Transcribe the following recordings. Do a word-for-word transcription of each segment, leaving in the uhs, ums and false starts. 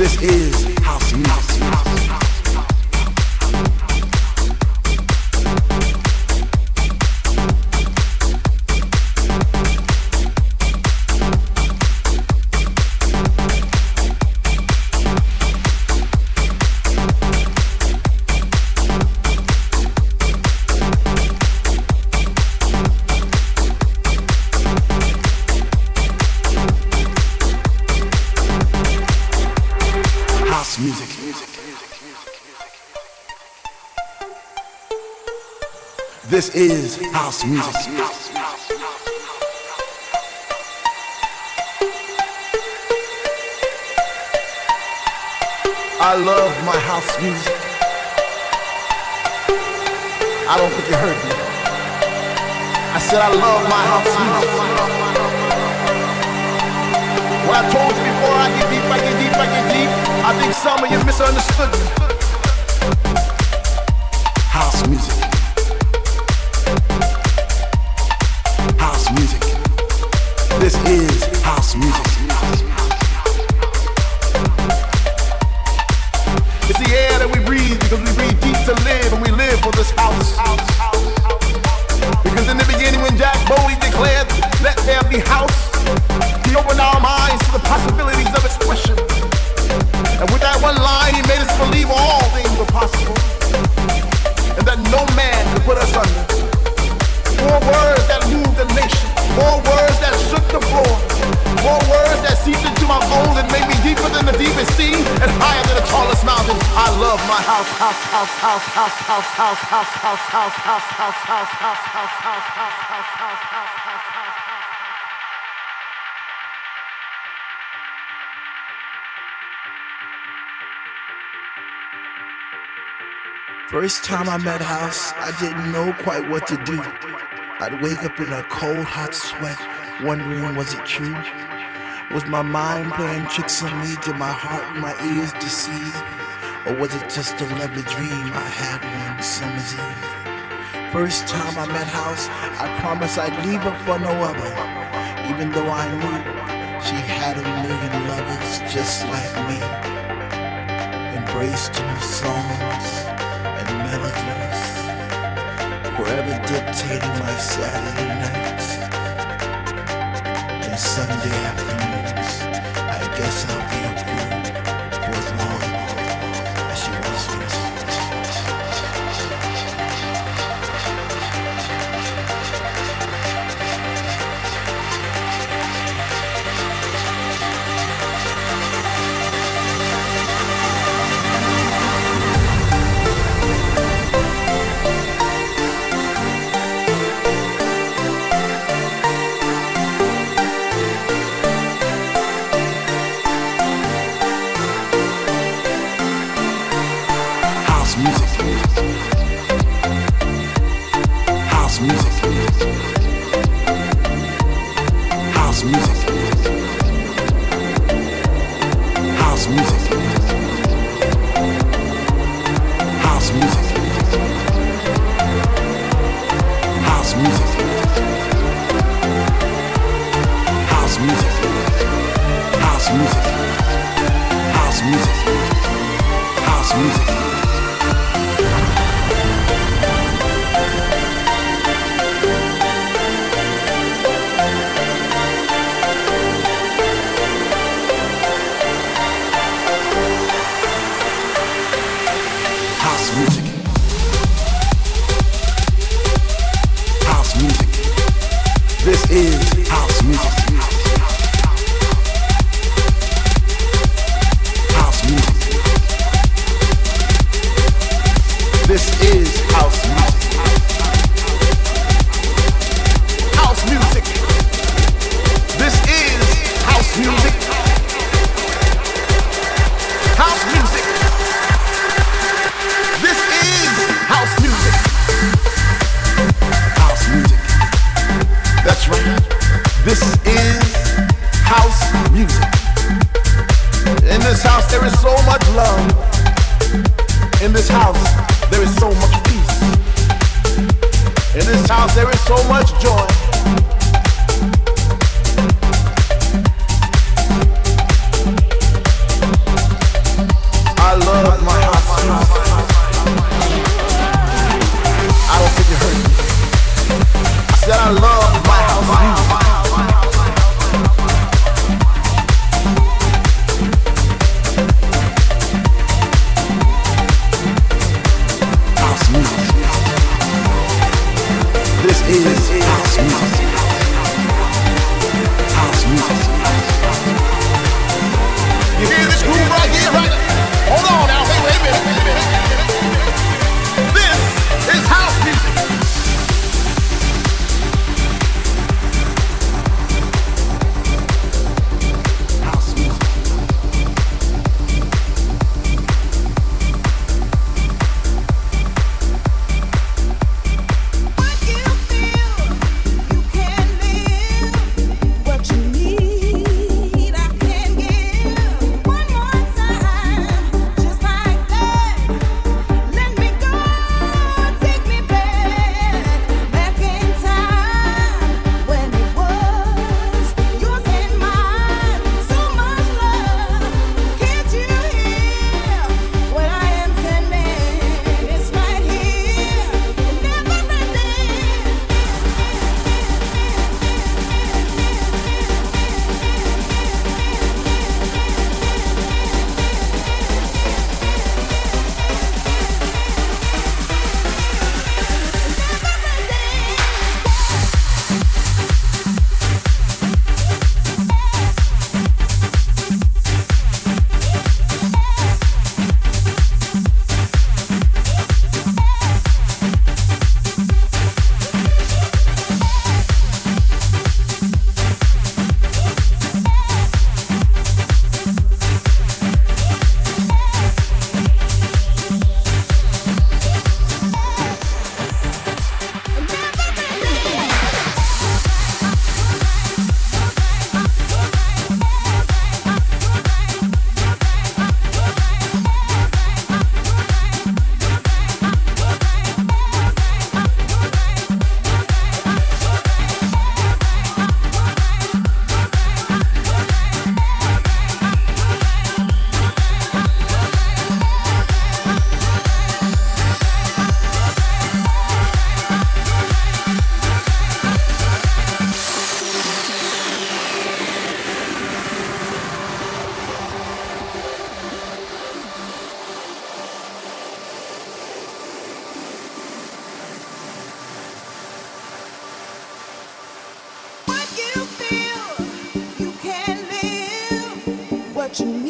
This is house music. This is house music. I love my house music. I don't think you heard me. I said I love my house music. Well, I told you before, I get deep, I get deep, I get deep. I think some of you misunderstood me. House music. This is house music. It's the air that we breathe because we breathe deep to live, and we live for this house. Because in the beginning when Jack Bowley declared, let there be house, he opened our minds to the possibilities of expression. And with that one line he made us believe all things were possible, and that no man could put us under. Four words that moved the nation. More words that shook the floor. More words that seeped into my bones and made me deeper than the deepest sea and higher than the tallest mountain. I love my house, house, house, house, house, house, house, house, house, house, house, house, house, house, house, house, house, house, house, house, house, house, house. First time I met house, I didn't know quite what to do. I'd wake up in a cold, hot sweat, wondering was it true? Was my mind playing tricks on me? Did my heart and my ears deceive? Or was it just a lovely dream I had one summer's eve? First time I met house, I promised I'd leave her for no other, even though I knew she had a million lovers just like me, embraced in her songs and melodies, forever dictating my Saturday nights and Sunday afternoons. I guess I'll be a fool for as long as she wants me to. Come,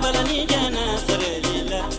Balani, Jana, Sarila.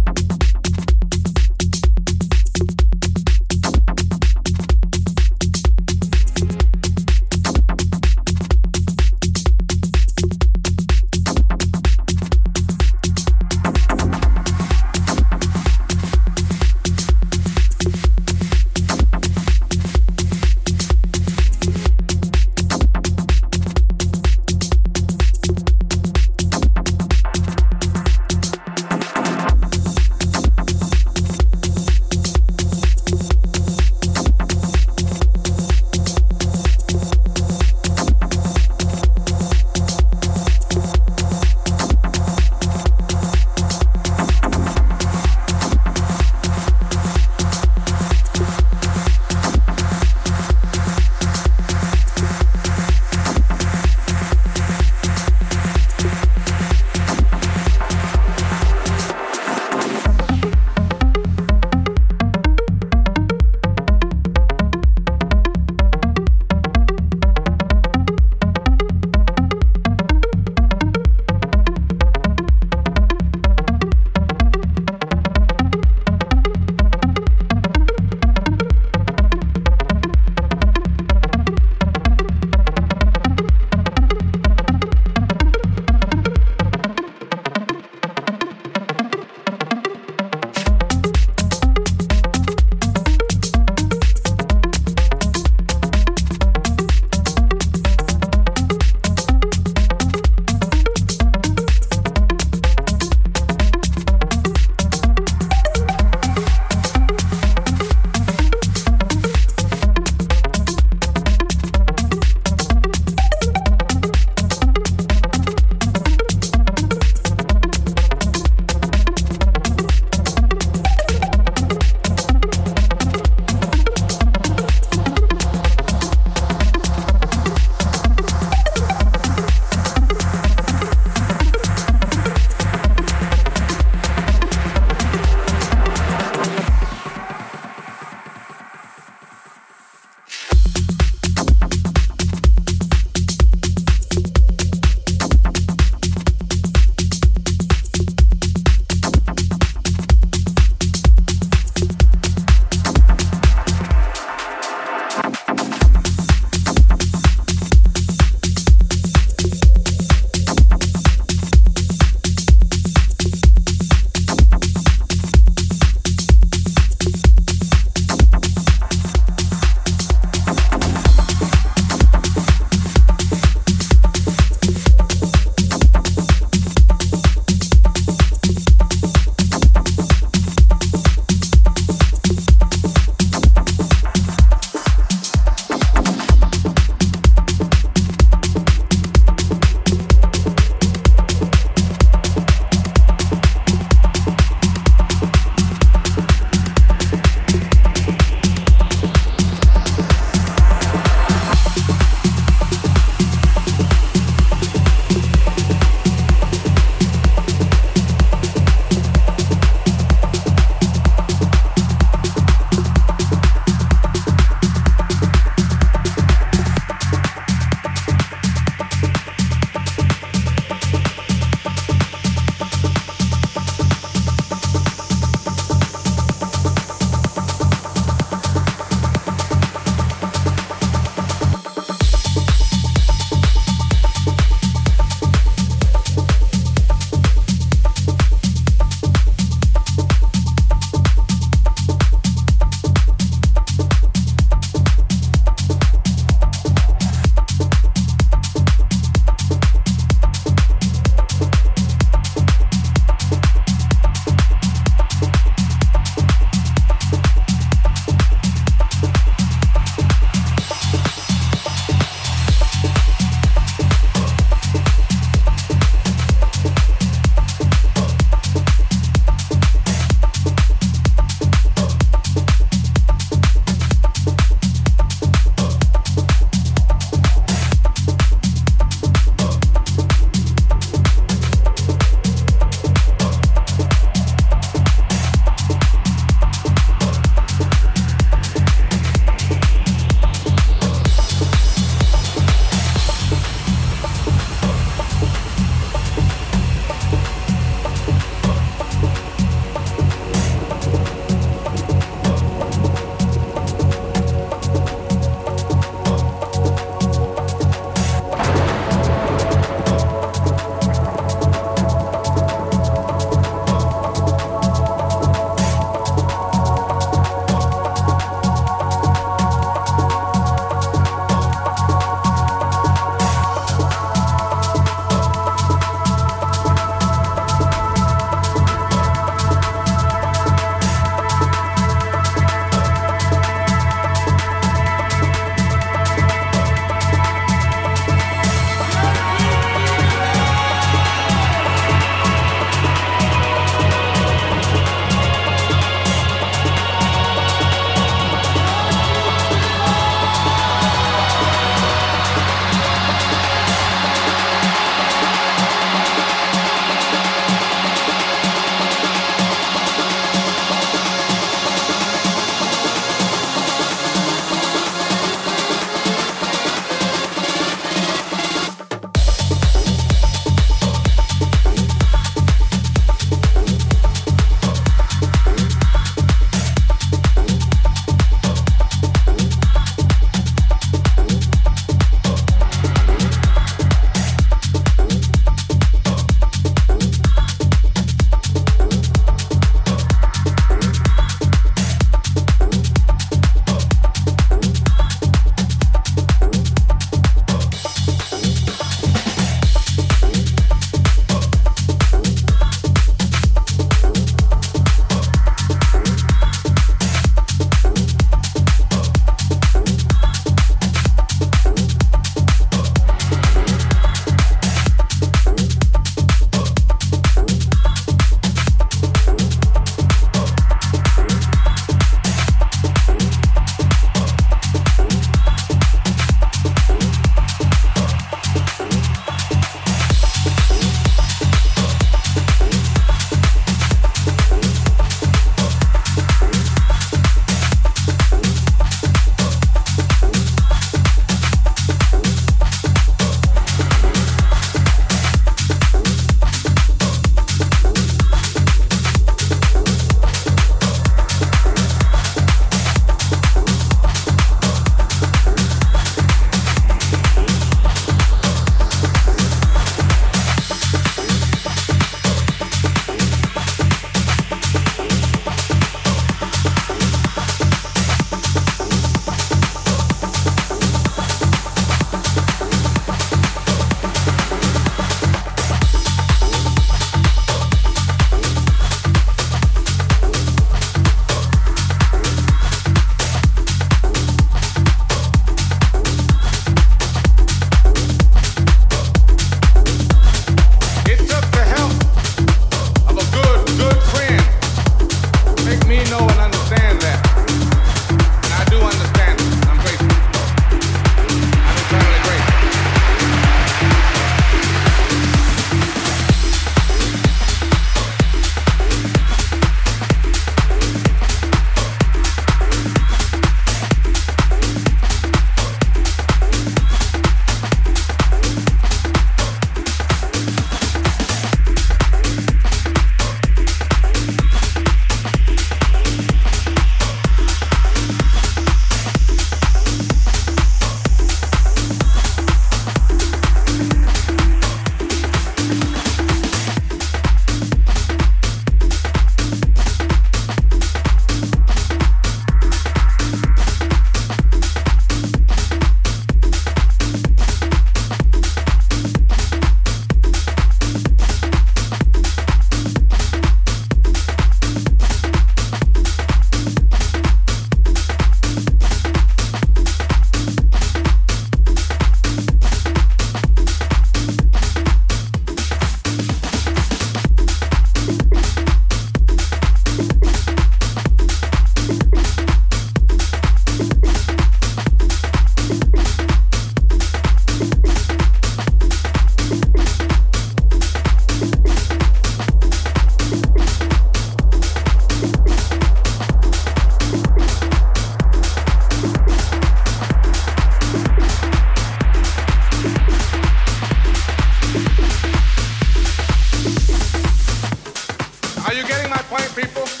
people? Is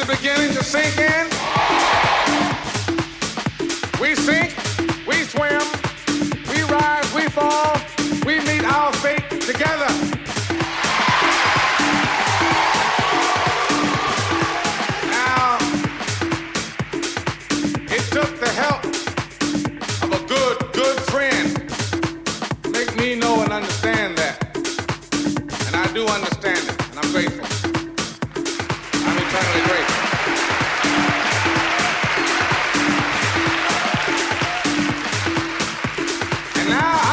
it beginning to sink in? We sink, we swim, we rise, we fall, we meet our fate together. Now, it took the help of a good, good friend to make me know and understand that. And I do understand it, and I'm grateful. I'm eternally grateful. And now,